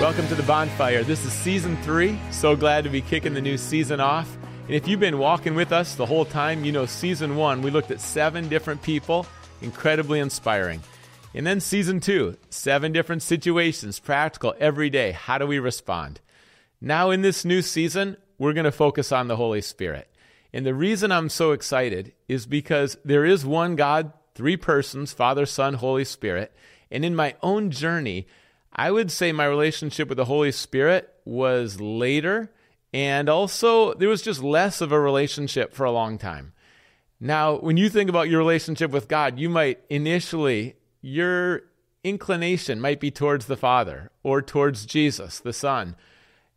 Welcome to The Bonfire. This is Season 3. So glad to be kicking the new season off. And if you've been walking with us the whole time, you know Season 1, we looked at 7 different people, incredibly inspiring. And then Season 2, 7 different situations, practical, every day. How do we respond? Now in this new season, we're going to focus on the Holy Spirit. And the reason I'm so excited is because there is one God, 3 persons, Father, Son, Holy Spirit. And in my own journey, I would say my relationship with the Holy Spirit was later, and also there was just less of a relationship for a long time. Now, when you think about your relationship with God, you might initially, your inclination might be towards the Father or towards Jesus, the Son,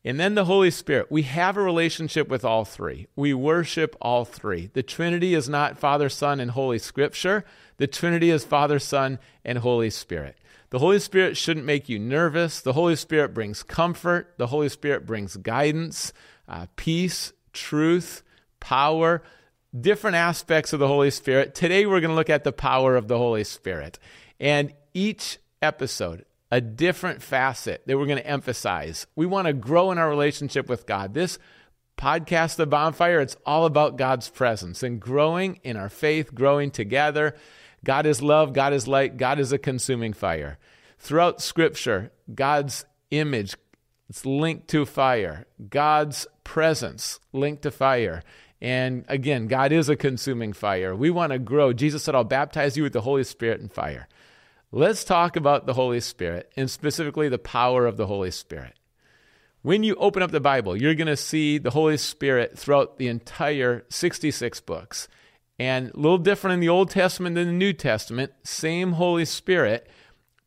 and then the Holy Spirit. We have a relationship with all 3. We worship all 3. The Trinity is not Father, Son, and Holy Scripture. The Trinity is Father, Son, and Holy Spirit. The Holy Spirit shouldn't make you nervous. The Holy Spirit brings comfort. The Holy Spirit brings guidance, peace, truth, power, different aspects of the Holy Spirit. Today, we're going to look at the power of the Holy Spirit. And each episode, a different facet that we're going to emphasize. We want to grow in our relationship with God. This podcast, The Bonfire, it's all about God's presence and growing in our faith, growing together. God is love, God is light, God is a consuming fire. Throughout Scripture, God's image is linked to fire. God's presence linked to fire. And again, God is a consuming fire. We want to grow. Jesus said, I'll baptize you with the Holy Spirit and fire. Let's talk about the Holy Spirit and specifically the power of the Holy Spirit. When you open up the Bible, you're going to see the Holy Spirit throughout the entire 66 books. And a little different in the Old Testament than the New Testament, same Holy Spirit,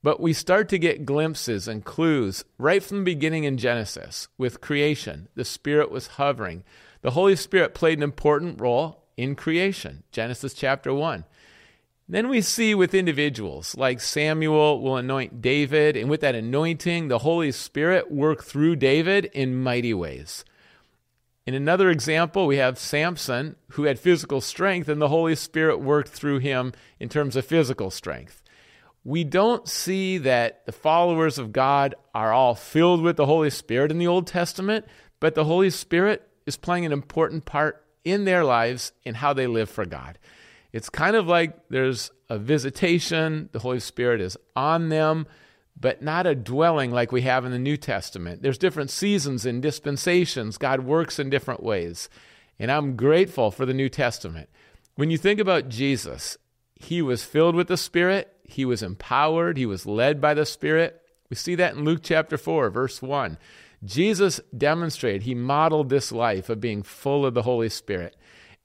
but we start to get glimpses and clues right from the beginning in Genesis with creation. The Spirit was hovering. The Holy Spirit played an important role in creation, Genesis chapter 1. Then we see with individuals like Samuel will anoint David, and with that anointing, the Holy Spirit worked through David in mighty ways. In another example, we have Samson, who had physical strength, and the Holy Spirit worked through him in terms of physical strength. We don't see that the followers of God are all filled with the Holy Spirit in the Old Testament, but the Holy Spirit is playing an important part in their lives and how they live for God. It's kind of like there's a visitation, the Holy Spirit is on them, but not a dwelling like we have in the New Testament. There's different seasons and dispensations. God works in different ways. And I'm grateful for the New Testament. When you think about Jesus, he was filled with the Spirit. He was empowered. He was led by the Spirit. We see that in Luke chapter 4, verse 1. Jesus demonstrated, he modeled this life of being full of the Holy Spirit.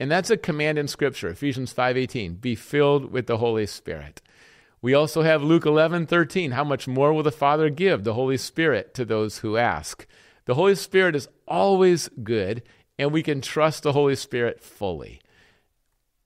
And that's a command in Scripture, Ephesians 5:18, be filled with the Holy Spirit. We also have Luke 11:13. How much more will the Father give the Holy Spirit to those who ask? The Holy Spirit is always good, and we can trust the Holy Spirit fully.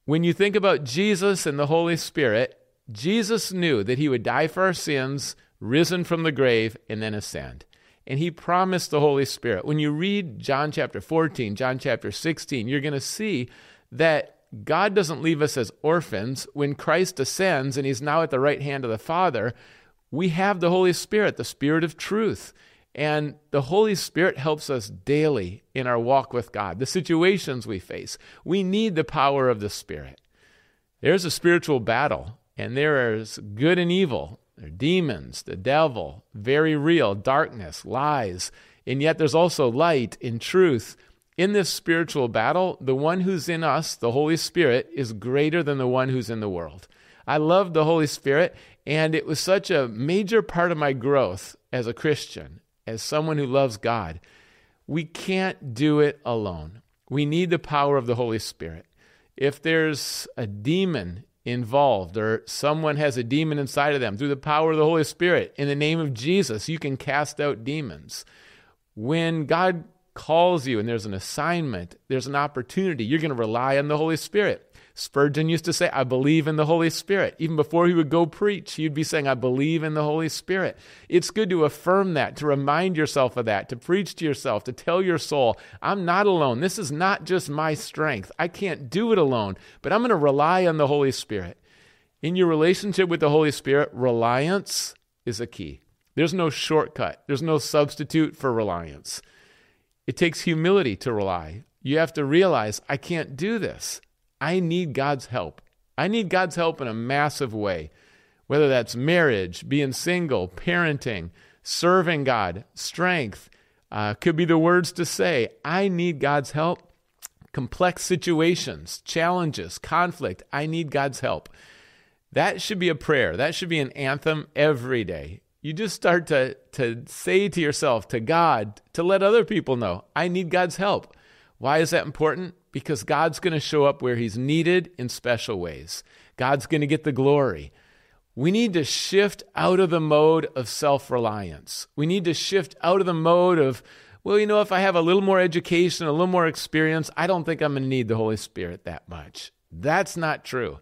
When you think about Jesus and the Holy Spirit, Jesus knew that he would die for our sins, risen from the grave, and then ascend. And he promised the Holy Spirit. When you read John chapter 14, John chapter 16, you're going to see that God doesn't leave us as orphans. When Christ ascends and he's now at the right hand of the Father, we have the Holy Spirit, the Spirit of truth. And the Holy Spirit helps us daily in our walk with God, the situations we face. We need the power of the Spirit. There's a spiritual battle, and there is good and evil. There are demons, the devil, very real, darkness, lies. And yet there's also light and truth. In this spiritual battle, the one who's in us, the Holy Spirit, is greater than the one who's in the world. I love the Holy Spirit, and it was such a major part of my growth as a Christian, as someone who loves God. We can't do it alone. We need the power of the Holy Spirit. If there's a demon involved or someone has a demon inside of them, through the power of the Holy Spirit, in the name of Jesus, you can cast out demons. When God calls you and there's an assignment, there's an opportunity, you're going to rely on the Holy Spirit. Spurgeon used to say, I believe in the Holy Spirit. Even before he would go preach, he'd be saying, I believe in the Holy Spirit. It's good to affirm that, to remind yourself of that, to preach to yourself, to tell your soul, I'm not alone. This is not just my strength. I can't do it alone, but I'm going to rely on the Holy Spirit. In your relationship with the Holy Spirit, reliance is a key. There's no shortcut. There's no substitute for reliance. It takes humility to rely. You have to realize, I can't do this. I need God's help. I need God's help in a massive way, whether that's marriage, being single, parenting, serving God, strength, could be the words to say. I need God's help. Complex situations, challenges, conflict, I need God's help. That should be a prayer. That should be an anthem every day. You just start to say to yourself, to God, to let other people know, I need God's help. Why is that important? Because God's going to show up where he's needed in special ways. God's going to get the glory. We need to shift out of the mode of self-reliance. We need to shift out of the mode of, well, you know, if I have a little more education, a little more experience, I don't think I'm going to need the Holy Spirit that much. That's not true.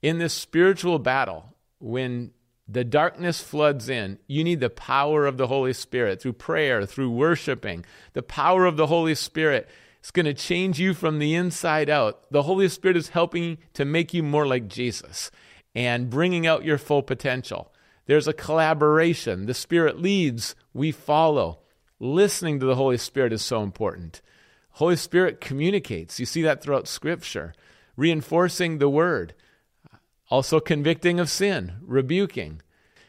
In this spiritual battle, when the darkness floods in, you need the power of the Holy Spirit through prayer, through worshiping. The power of the Holy Spirit is going to change you from the inside out. The Holy Spirit is helping to make you more like Jesus and bringing out your full potential. There's a collaboration. The Spirit leads, we follow. Listening to the Holy Spirit is so important. Holy Spirit communicates. You see that throughout Scripture. Reinforcing the Word. Also convicting of sin, rebuking.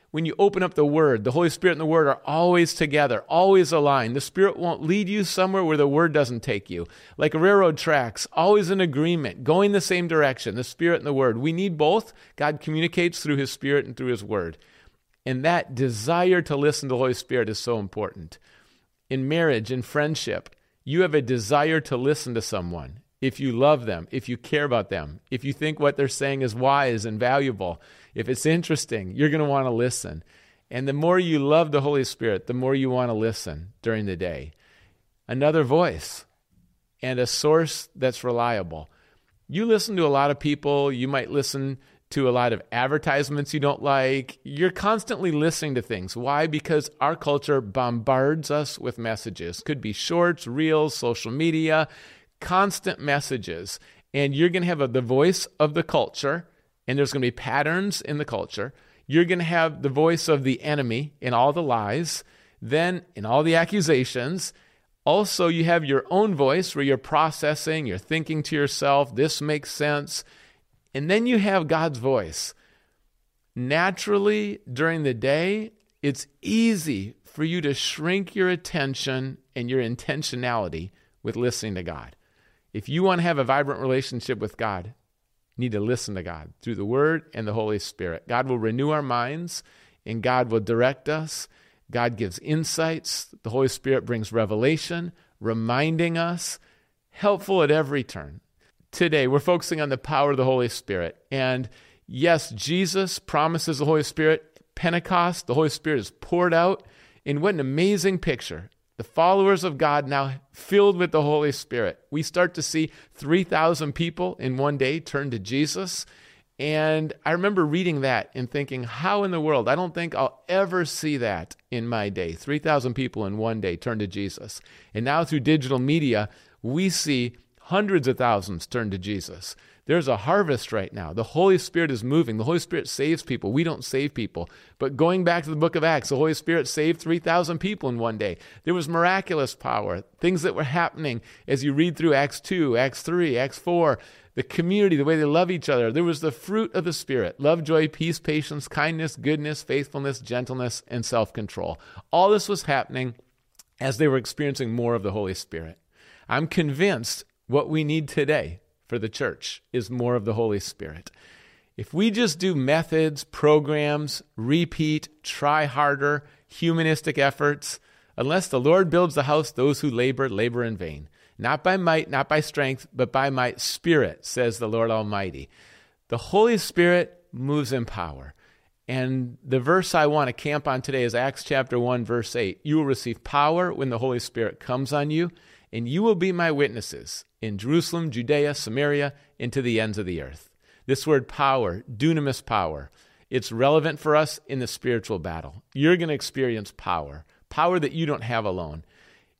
When you open up the Word, the Holy Spirit and the Word are always together, always aligned. The Spirit won't lead you somewhere where the Word doesn't take you. Like railroad tracks, always in agreement, going the same direction, the Spirit and the Word. We need both. God communicates through His Spirit and through His Word. And that desire to listen to the Holy Spirit is so important. In marriage, in friendship, you have a desire to listen to someone. If you love them, if you care about them, if you think what they're saying is wise and valuable, if it's interesting, you're going to want to listen. And the more you love the Holy Spirit, the more you want to listen during the day. Another voice and a source that's reliable. You listen to a lot of people. You might listen to a lot of advertisements you don't like. You're constantly listening to things. Why? Because our culture bombards us with messages. Could be shorts, reels, social media, constant messages, and you're going to have the voice of the culture, and there's going to be patterns in the culture. You're going to have the voice of the enemy in all the lies, then in all the accusations. Also, you have your own voice where you're processing, you're thinking to yourself, this makes sense. And then you have God's voice. Naturally, during the day, it's easy for you to shrink your attention and your intentionality with listening to God. If you want to have a vibrant relationship with God, you need to listen to God through the Word and the Holy Spirit. God will renew our minds, and God will direct us. God gives insights. The Holy Spirit brings revelation, reminding us, helpful at every turn. Today, we're focusing on the power of the Holy Spirit. And yes, Jesus promises the Holy Spirit. Pentecost, the Holy Spirit is poured out. And what an amazing picture. The followers of God now filled with the Holy Spirit. We start to see 3,000 people in one day turn to Jesus. And I remember reading that and thinking, how in the world? I don't think I'll ever see that in my day. 3,000 people in one day turn to Jesus. And now through digital media, we see hundreds of thousands turn to Jesus. There's a harvest right now. The Holy Spirit is moving. The Holy Spirit saves people. We don't save people. But going back to the book of Acts, the Holy Spirit saved 3,000 people in one day. There was miraculous power, things that were happening as you read through Acts 2, Acts 3, Acts 4, the community, the way they love each other. There was the fruit of the Spirit, love, joy, peace, patience, kindness, goodness, faithfulness, gentleness, and self-control. All this was happening as they were experiencing more of the Holy Spirit. I'm convinced what we need today for the church is more of the Holy Spirit. If we just do methods, programs, repeat, try harder, humanistic efforts, unless the Lord builds the house, those who labor, labor in vain. Not by might, not by strength, but by my Spirit, says the Lord Almighty. The Holy Spirit moves in power. And the verse I want to camp on today is Acts chapter 1, verse 8. You will receive power when the Holy Spirit comes on you, and you will be my witnesses in Jerusalem, Judea, Samaria, and to the ends of the earth. This word power, dunamis power, it's relevant for us in the spiritual battle. You're going to experience power, power that you don't have alone.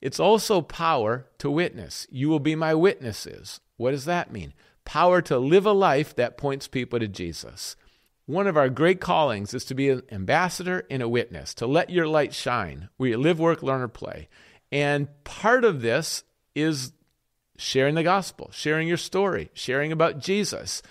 It's also power to witness. You will be my witnesses. What does that mean? Power to live a life that points people to Jesus. One of our great callings is to be an ambassador and a witness, to let your light shine where you live, work, learn, or play. And part of this is sharing the gospel, sharing your story, sharing about Jesus.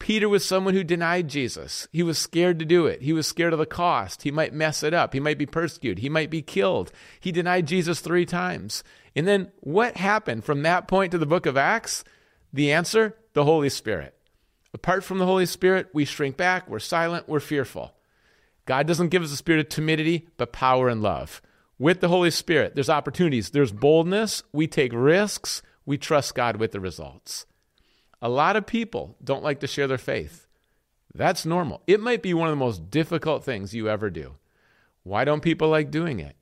Peter was someone who denied Jesus. He was scared to do it. He was scared of the cost. He might mess it up. He might be persecuted. He might be killed. He denied Jesus 3 times. And then what happened from that point to the book of Acts? The answer, the Holy Spirit. Apart from the Holy Spirit, we shrink back, we're silent, we're fearful. God doesn't give us a spirit of timidity, but power and love. With the Holy Spirit, there's opportunities, there's boldness, we take risks, we trust God with the results. A lot of people don't like to share their faith. That's normal. It might be one of the most difficult things you ever do. Why don't people like doing it?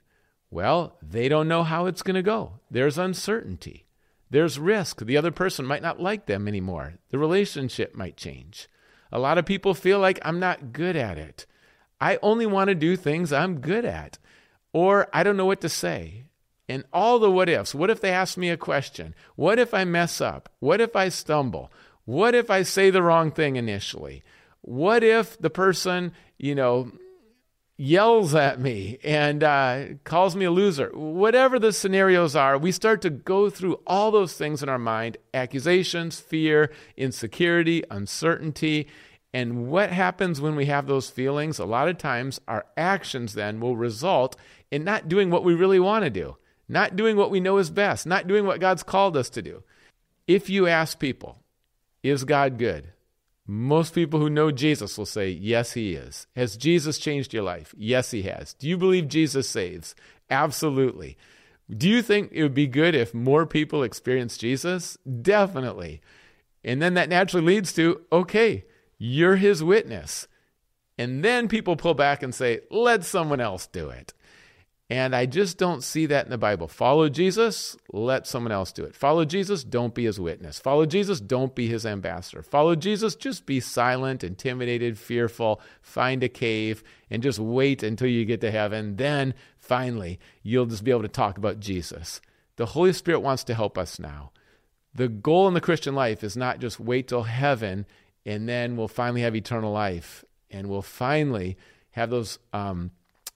Well, they don't know how it's going to go. There's uncertainty. There's risk. The other person might not like them anymore. The relationship might change. A lot of people feel like, I'm not good at it. I only want to do things I'm good at. Or I don't know what to say. And all the what ifs. What if they ask me a question? What if I mess up? What if I stumble? What if I say the wrong thing initially? What if the person, yells at me and calls me a loser? Whatever the scenarios are, we start to go through all those things in our mind, accusations, fear, insecurity, uncertainty. And what happens when we have those feelings? A lot of times our actions then will result in not doing what we really want to do, not doing what we know is best, not doing what God's called us to do. If you ask people, is God good? Most people who know Jesus will say, yes, he is. Has Jesus changed your life? Yes, he has. Do you believe Jesus saves? Absolutely. Do you think it would be good if more people experienced Jesus? Definitely. And then that naturally leads to, okay, you're his witness. And then people pull back and say, let someone else do it. And I just don't see that in the Bible. Follow Jesus, let someone else do it. Follow Jesus, don't be his witness. Follow Jesus, don't be his ambassador. Follow Jesus, just be silent, intimidated, fearful, find a cave, and just wait until you get to heaven. Then, finally, you'll just be able to talk about Jesus. The Holy Spirit wants to help us now. The goal in the Christian life is not just wait till heaven, and then we'll finally have eternal life, and we'll finally have those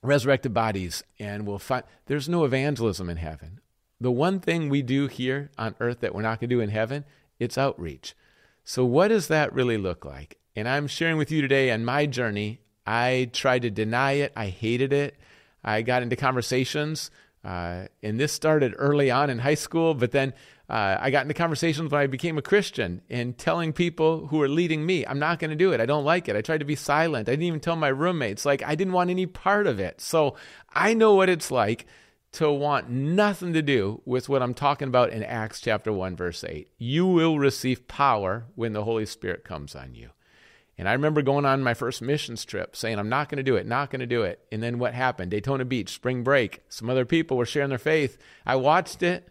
resurrected bodies, and we'll find there's no evangelism in heaven. The one thing we do here on earth that we're not going to do in heaven, it's outreach. So what does that really look like? And I'm sharing with you today on my journey. I tried to deny it. I hated it. I got into conversations, and this started early on in high school, but then I got into conversations when I became a Christian and telling people who are leading me, I'm not going to do it. I don't like it. I tried to be silent. I didn't even tell my roommates. I didn't want any part of it. So I know what it's like to want nothing to do with what I'm talking about in Acts chapter 1, verse 8. You will receive power when the Holy Spirit comes on you. And I remember going on my first missions trip saying, I'm not going to do it, not going to do it. And then what happened? Daytona Beach, spring break. Some other people were sharing their faith. I watched it.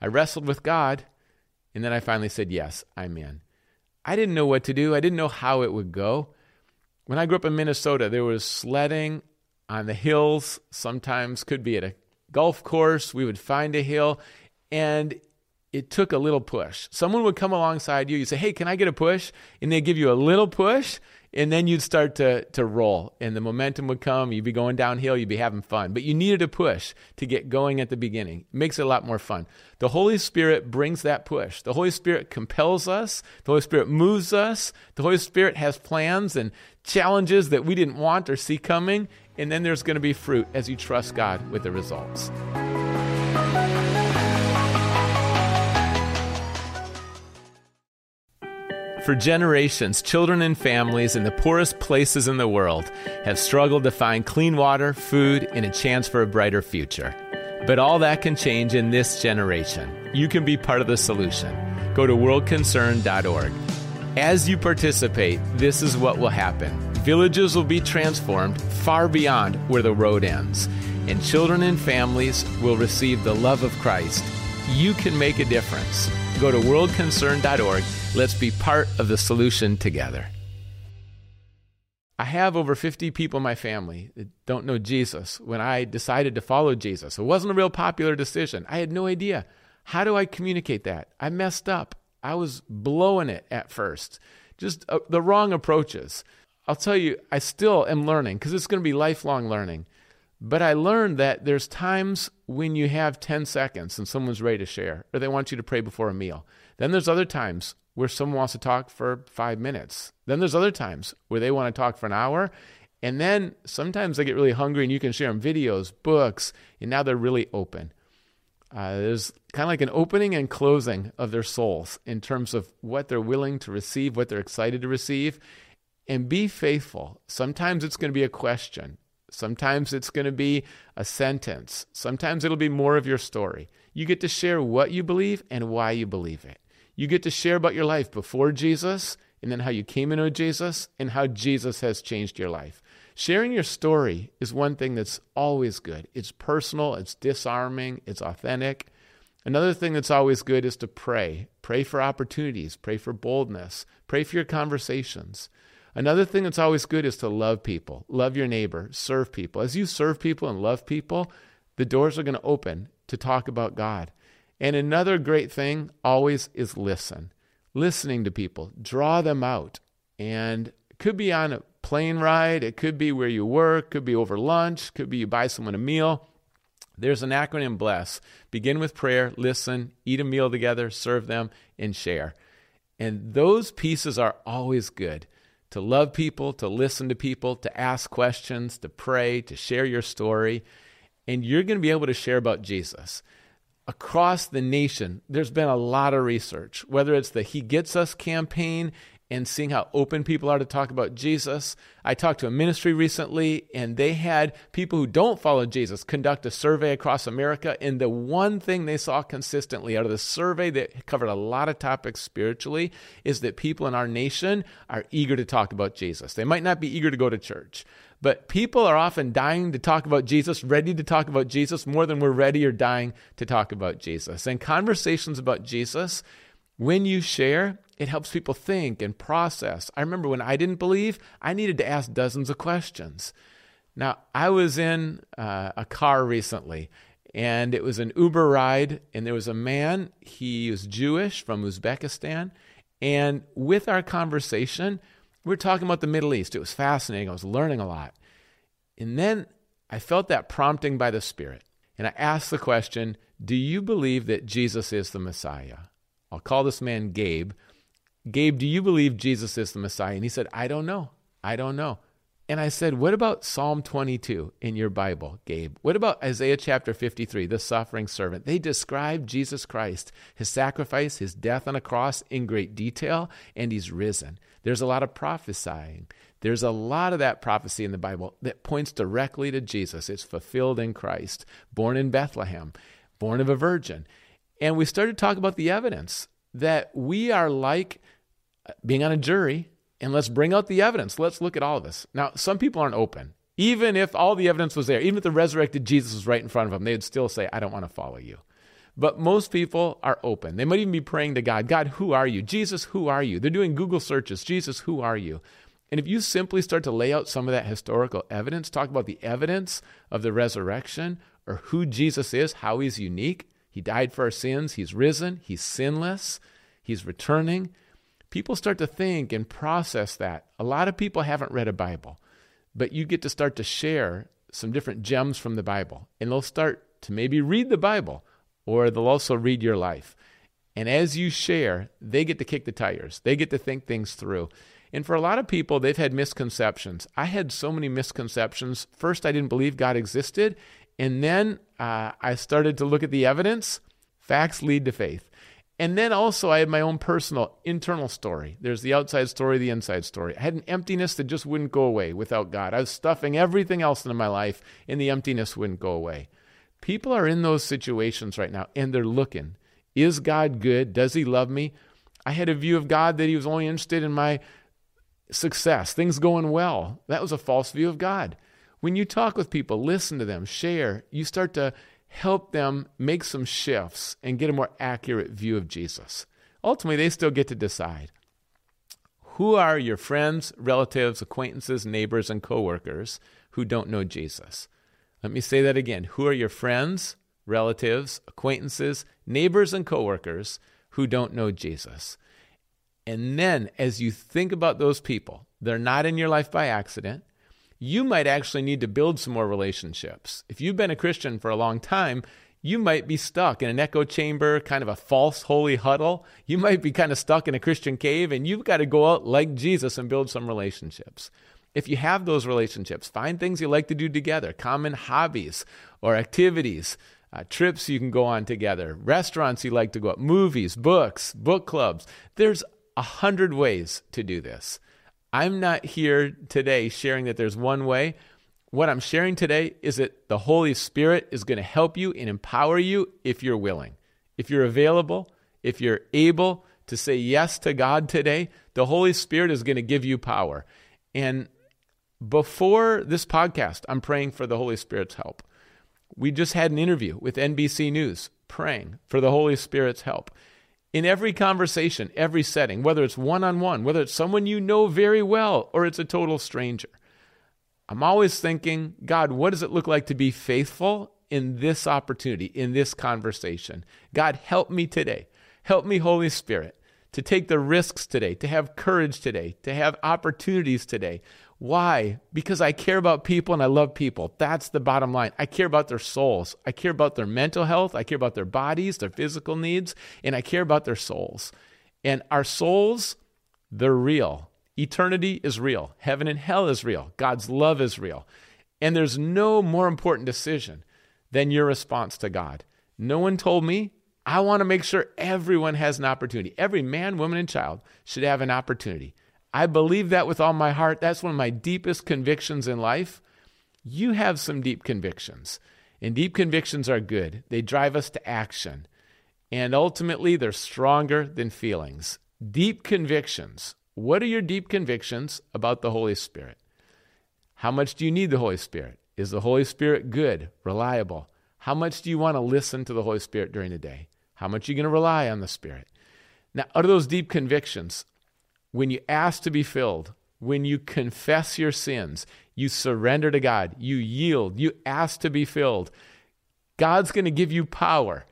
I wrestled with God, and then I finally said, yes, I'm in. I didn't know what to do. I didn't know how it would go. When I grew up in Minnesota, there was sledding on the hills, sometimes could be at a golf course. We would find a hill, and it took a little push. Someone would come alongside you. You'd say, hey, can I get a push? And they'd give you a little push, and then you'd start to roll, and the momentum would come. You'd be going downhill. You'd be having fun. But you needed a push to get going at the beginning. It makes it a lot more fun. The Holy Spirit brings that push. The Holy Spirit compels us. The Holy Spirit moves us. The Holy Spirit has plans and challenges that we didn't want or see coming. And then there's going to be fruit as you trust God with the results. For generations, children and families in the poorest places in the world have struggled to find clean water, food, and a chance for a brighter future. But all that can change in this generation. You can be part of the solution. Go to WorldConcern.org. As you participate, this is what will happen. Villages will be transformed far beyond where the road ends, and children and families will receive the love of Christ. You can make a difference. Go to worldconcern.org. Let's be part of the solution together. I have over 50 people in my family that don't know Jesus. When I decided to follow Jesus, it wasn't a real popular decision. I had no idea. How do I communicate that? I messed up. I was blowing it at first. Just the wrong approaches. I'll tell you, I still am learning, because it's going to be lifelong learning. But I learned that there's times when you have 10 seconds and someone's ready to share, or they want you to pray before a meal. Then there's other times where someone wants to talk for 5 minutes. Then there's other times where they want to talk for an hour. And then sometimes they get really hungry and you can share them videos, books, and now they're really open. There's kind of like an opening and closing of their souls in terms of what they're willing to receive, what they're excited to receive, and be faithful. Sometimes it's going to be a question. Sometimes it's going to be a sentence. Sometimes it'll be more of your story. You get to share what you believe and why you believe it. You get to share about your life before Jesus, and then how you came to know Jesus, and how Jesus has changed your life. Sharing your story is one thing that's always good. It's personal, it's disarming, it's authentic. Another thing that's always good is to pray. Pray for opportunities, pray for boldness, pray for your conversations. Another thing that's always good is to love people, love your neighbor, serve people. As you serve people and love people, the doors are going to open to talk about God. And another great thing always is listen. Listening to people, draw them out. And it could be on a plane ride, it could be where you work, could be over lunch, could be you buy someone a meal. There's an acronym, BLESS. Begin with prayer, listen, eat a meal together, serve them, and share. And those pieces are always good. To love people, to listen to people, to ask questions, to pray, to share your story. And you're going to be able to share about Jesus. Across the nation, there's been a lot of research, whether it's the He Gets Us campaign, and seeing how open people are to talk about Jesus. I talked to a ministry recently, and they had people who don't follow Jesus conduct a survey across America, and the one thing they saw consistently out of the survey that covered a lot of topics spiritually is that people in our nation are eager to talk about Jesus. They might not be eager to go to church, but people are often dying to talk about Jesus, ready to talk about Jesus, more than we're ready or dying to talk about Jesus. And conversations about Jesus, when you share, it helps people think and process. I remember when I didn't believe, I needed to ask dozens of questions. Now, I was in a car recently, and it was an Uber ride, and there was a man, he was Jewish from Uzbekistan, and with our conversation, we were talking about the Middle East. It was fascinating. I was learning a lot. And then I felt that prompting by the Spirit, and I asked the question, do you believe that Jesus is the Messiah? I'll call this man Gabe. Gabe, do you believe Jesus is the Messiah? And he said, I don't know. And I said, what about Psalm 22 in your Bible, Gabe? What about Isaiah chapter 53, the suffering servant? They describe Jesus Christ, his sacrifice, his death on a cross in great detail, and he's risen. There's a lot of prophesying. There's a lot of that prophecy in the Bible that points directly to Jesus. It's fulfilled in Christ, born in Bethlehem, born of a virgin. And we started to talk about the evidence that we are like being on a jury, and let's bring out the evidence. Let's look at all of this. Now, some people aren't open. Even if all the evidence was there, even if the resurrected Jesus was right in front of them, they'd still say, I don't want to follow you. But most people are open. They might even be praying to God, God, who are you? Jesus, who are you? They're doing Google searches, Jesus, who are you? And if you simply start to lay out some of that historical evidence, talk about the evidence of the resurrection or who Jesus is, how he's unique, he died for our sins, he's risen, he's sinless, he's returning. People start to think and process that. A lot of people haven't read a Bible, but you get to start to share some different gems from the Bible, and they'll start to maybe read the Bible, or they'll also read your life. And as you share, they get to kick the tires. They get to think things through. And for a lot of people, they've had misconceptions. I had so many misconceptions. First, I didn't believe God existed. And then I started to look at the evidence. Facts lead to faith. And then also I had my own personal internal story. There's the outside story, the inside story. I had an emptiness that just wouldn't go away without God. I was stuffing everything else into my life, and the emptiness wouldn't go away. People are in those situations right now, and they're looking. Is God good? Does he love me? I had a view of God that he was only interested in my success, things going well. That was a false view of God. When you talk with people, listen to them, share, you start to help them make some shifts and get a more accurate view of Jesus. Ultimately, they still get to decide. Who are your friends, relatives, acquaintances, neighbors, and coworkers who don't know Jesus? Let me say that again. Who are your friends, relatives, acquaintances, neighbors, and coworkers who don't know Jesus? And then as you think about those people, they're not in your life by accident. You might actually need to build some more relationships. If you've been a Christian for a long time, you might be stuck in an echo chamber, kind of a false holy huddle. You might be kind of stuck in a Christian cave, and you've got to go out like Jesus and build some relationships. If you have those relationships, find things you like to do together, common hobbies or activities, trips you can go on together, restaurants you like to go at, movies, books, book clubs. There's 100 ways to do this. I'm not here today sharing that there's one way. What I'm sharing today is that the Holy Spirit is going to help you and empower you if you're willing. If you're available, if you're able to say yes to God today, the Holy Spirit is going to give you power. And before this podcast, I'm praying for the Holy Spirit's help. We just had an interview with NBC News praying for the Holy Spirit's help. In every conversation, every setting, whether it's one-on-one, whether it's someone you know very well, or it's a total stranger, I'm always thinking, God, what does it look like to be faithful in this opportunity, in this conversation? God, help me today. Help me, Holy Spirit, to take the risks today, to have courage today, to have opportunities today. Why? Because I care about people and I love people. That's the bottom line. I care about their souls. I care about their mental health. I care about their bodies, their physical needs, and I care about their souls. And our souls, they're real. Eternity is real. Heaven and hell is real. God's love is real. And there's no more important decision than your response to God. No one told me. I want to make sure everyone has an opportunity. Every man, woman, and child should have an opportunity. I believe that with all my heart. That's one of my deepest convictions in life. You have some deep convictions, and deep convictions are good. They drive us to action, and ultimately, they're stronger than feelings. Deep convictions. What are your deep convictions about the Holy Spirit? How much do you need the Holy Spirit? Is the Holy Spirit good, reliable? How much do you want to listen to the Holy Spirit during the day? How much are you going to rely on the Spirit? Now, out of those deep convictions, when you ask to be filled, when you confess your sins, you surrender to God, you yield, you ask to be filled, God's going to give you power.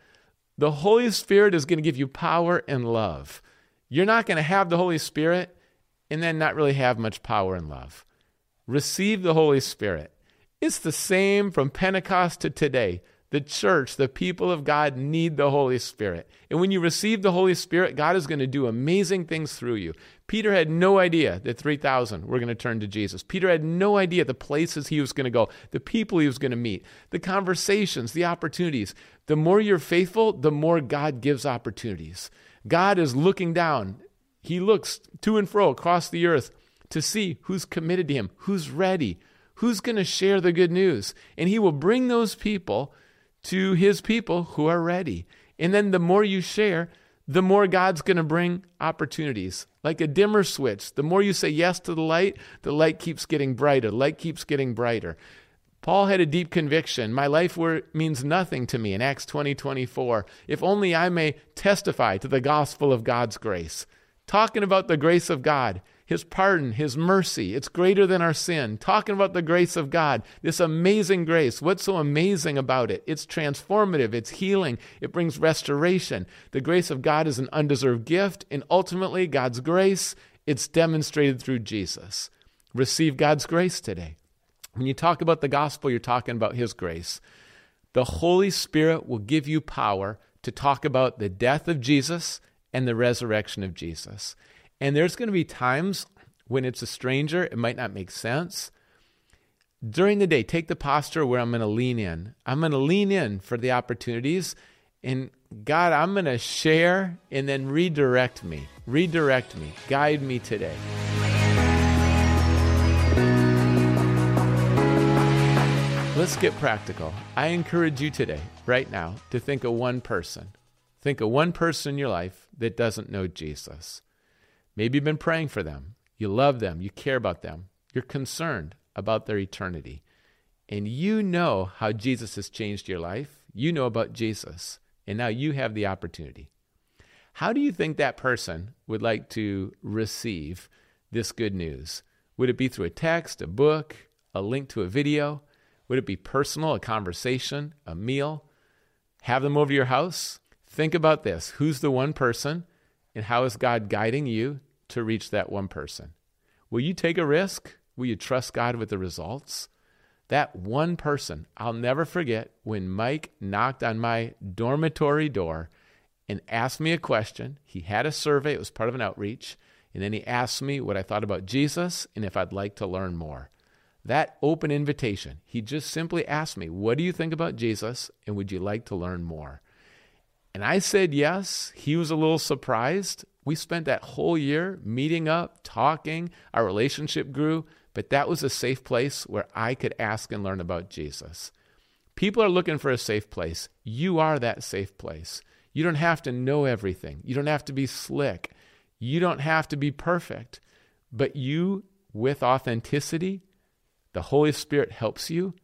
The Holy Spirit is going to give you power and love. You're not going to have the Holy Spirit and then not really have much power and love. Receive the Holy Spirit. It's the same from Pentecost to today. The church, the people of God, need the Holy Spirit. And when you receive the Holy Spirit, God is going to do amazing things through you. Peter had no idea that 3,000 were going to turn to Jesus. Peter had no idea the places he was going to go, the people he was going to meet, the conversations, the opportunities. The more you're faithful, the more God gives opportunities. God is looking down. He looks to and fro across the earth to see who's committed to him, who's ready, who's going to share the good news. And he will bring those people to his people who are ready. And then the more you share, the more God's going to bring opportunities. Like a dimmer switch, the more you say yes to the light keeps getting brighter, light keeps getting brighter. Paul had a deep conviction, my life means nothing to me in Acts 20:24. If only I may testify to the gospel of God's grace. Talking about the grace of God, his pardon, his mercy, it's greater than our sin. Talking about the grace of God, this amazing grace, what's so amazing about it? It's transformative, it's healing, it brings restoration. The grace of God is an undeserved gift, and ultimately God's grace, it's demonstrated through Jesus. Receive God's grace today. When you talk about the gospel, you're talking about his grace. The Holy Spirit will give you power to talk about the death of Jesus and the resurrection of Jesus. And there's going to be times when it's a stranger, it might not make sense. During the day, take the posture where I'm going to lean in. I'm going to lean in for the opportunities. And God, I'm going to share and then redirect me. Redirect me. Guide me today. Let's get practical. I encourage you today, right now, to think of one person. Think of one person in your life that doesn't know Jesus. Maybe you've been praying for them. You love them. You care about them. You're concerned about their eternity. And you know how Jesus has changed your life. You know about Jesus. And now you have the opportunity. How do you think that person would like to receive this good news? Would it be through a text, a book, a link to a video? Would it be personal, a conversation, a meal? Have them over to your house? Think about this. Who's the one person And how is God guiding you to reach that one person? Will you take a risk? Will you trust God with the results? That one person, I'll never forget when Mike knocked on my dormitory door and asked me a question. He had a survey. It was part of an outreach. And then he asked me what I thought about Jesus and if I'd like to learn more. That open invitation, he just simply asked me, what do you think about Jesus and would you like to learn more? And I said yes. He was a little surprised. We spent that whole year meeting up, talking. Our relationship grew, but that was a safe place where I could ask and learn about Jesus. People are looking for a safe place. You are that safe place. You don't have to know everything. You don't have to be slick. You don't have to be perfect. But you, with authenticity, the Holy Spirit helps you.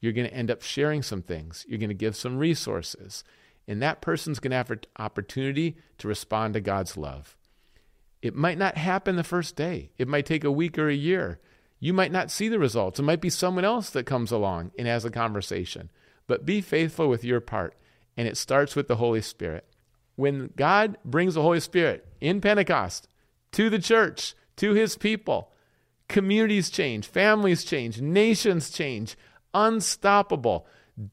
You're going to end up sharing some things. You're going to give some resources. And that person's going to have an opportunity to respond to God's love. It might not happen the first day. It might take a week or a year. You might not see the results. It might be someone else that comes along and has a conversation. But be faithful with your part. And it starts with the Holy Spirit. When God brings the Holy Spirit in Pentecost to the church, to his people, communities change, families change, nations change. Unstoppable.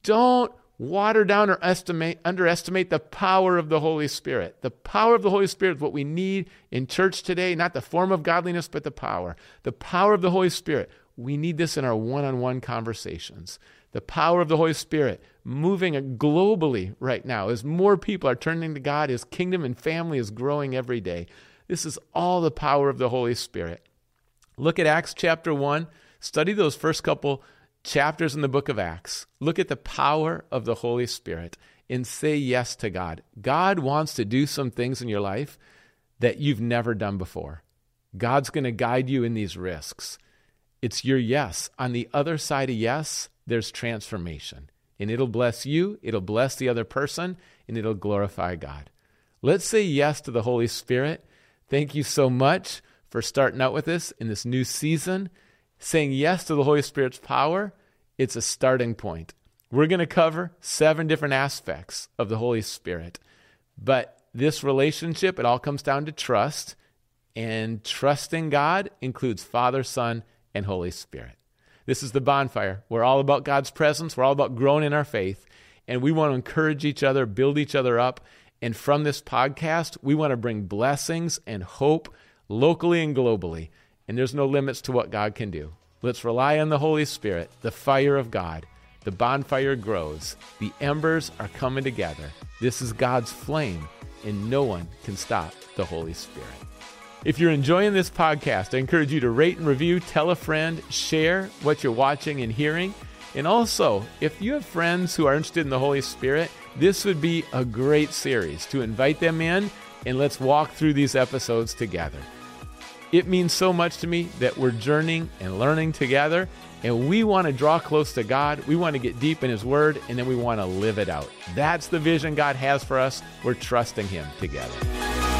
Don't water down or underestimate the power of the Holy Spirit. The power of the Holy Spirit is what we need in church today, not the form of godliness, but the power. The power of the Holy Spirit. We need this in our one-on-one conversations. The power of the Holy Spirit moving globally right now as more people are turning to God, his kingdom and family is growing every day. This is all the power of the Holy Spirit. Look at Acts chapter 1. Study those first couple chapters in the book of Acts. Look at the power of the Holy Spirit and say yes to God. God wants to do some things in your life that you've never done before. God's going to guide you in these risks. It's your yes. On the other side of yes, there's transformation. And it'll bless you, it'll bless the other person, and it'll glorify God. Let's say yes to the Holy Spirit. Thank you so much for starting out with us in this new season. Saying yes to the Holy Spirit's power, it's a starting point. We're going to cover 7 different aspects of the Holy Spirit. But this relationship, it all comes down to trust. And trusting God includes Father, Son, and Holy Spirit. This is The Bonfire. We're all about God's presence. We're all about growing in our faith. And we want to encourage each other, build each other up. And from this podcast, we want to bring blessings and hope locally and globally. And there's no limits to what God can do. Let's rely on the Holy Spirit, the fire of God. The bonfire grows. The embers are coming together. This is God's flame, and no one can stop the Holy Spirit. If you're enjoying this podcast, I encourage you to rate and review, tell a friend, share what you're watching and hearing. And also, if you have friends who are interested in the Holy Spirit, this would be a great series to invite them in, and let's walk through these episodes together. It means so much to me that we're journeying and learning together, and we want to draw close to God. We want to get deep in his word, and then we want to live it out. That's the vision God has for us. We're trusting him together.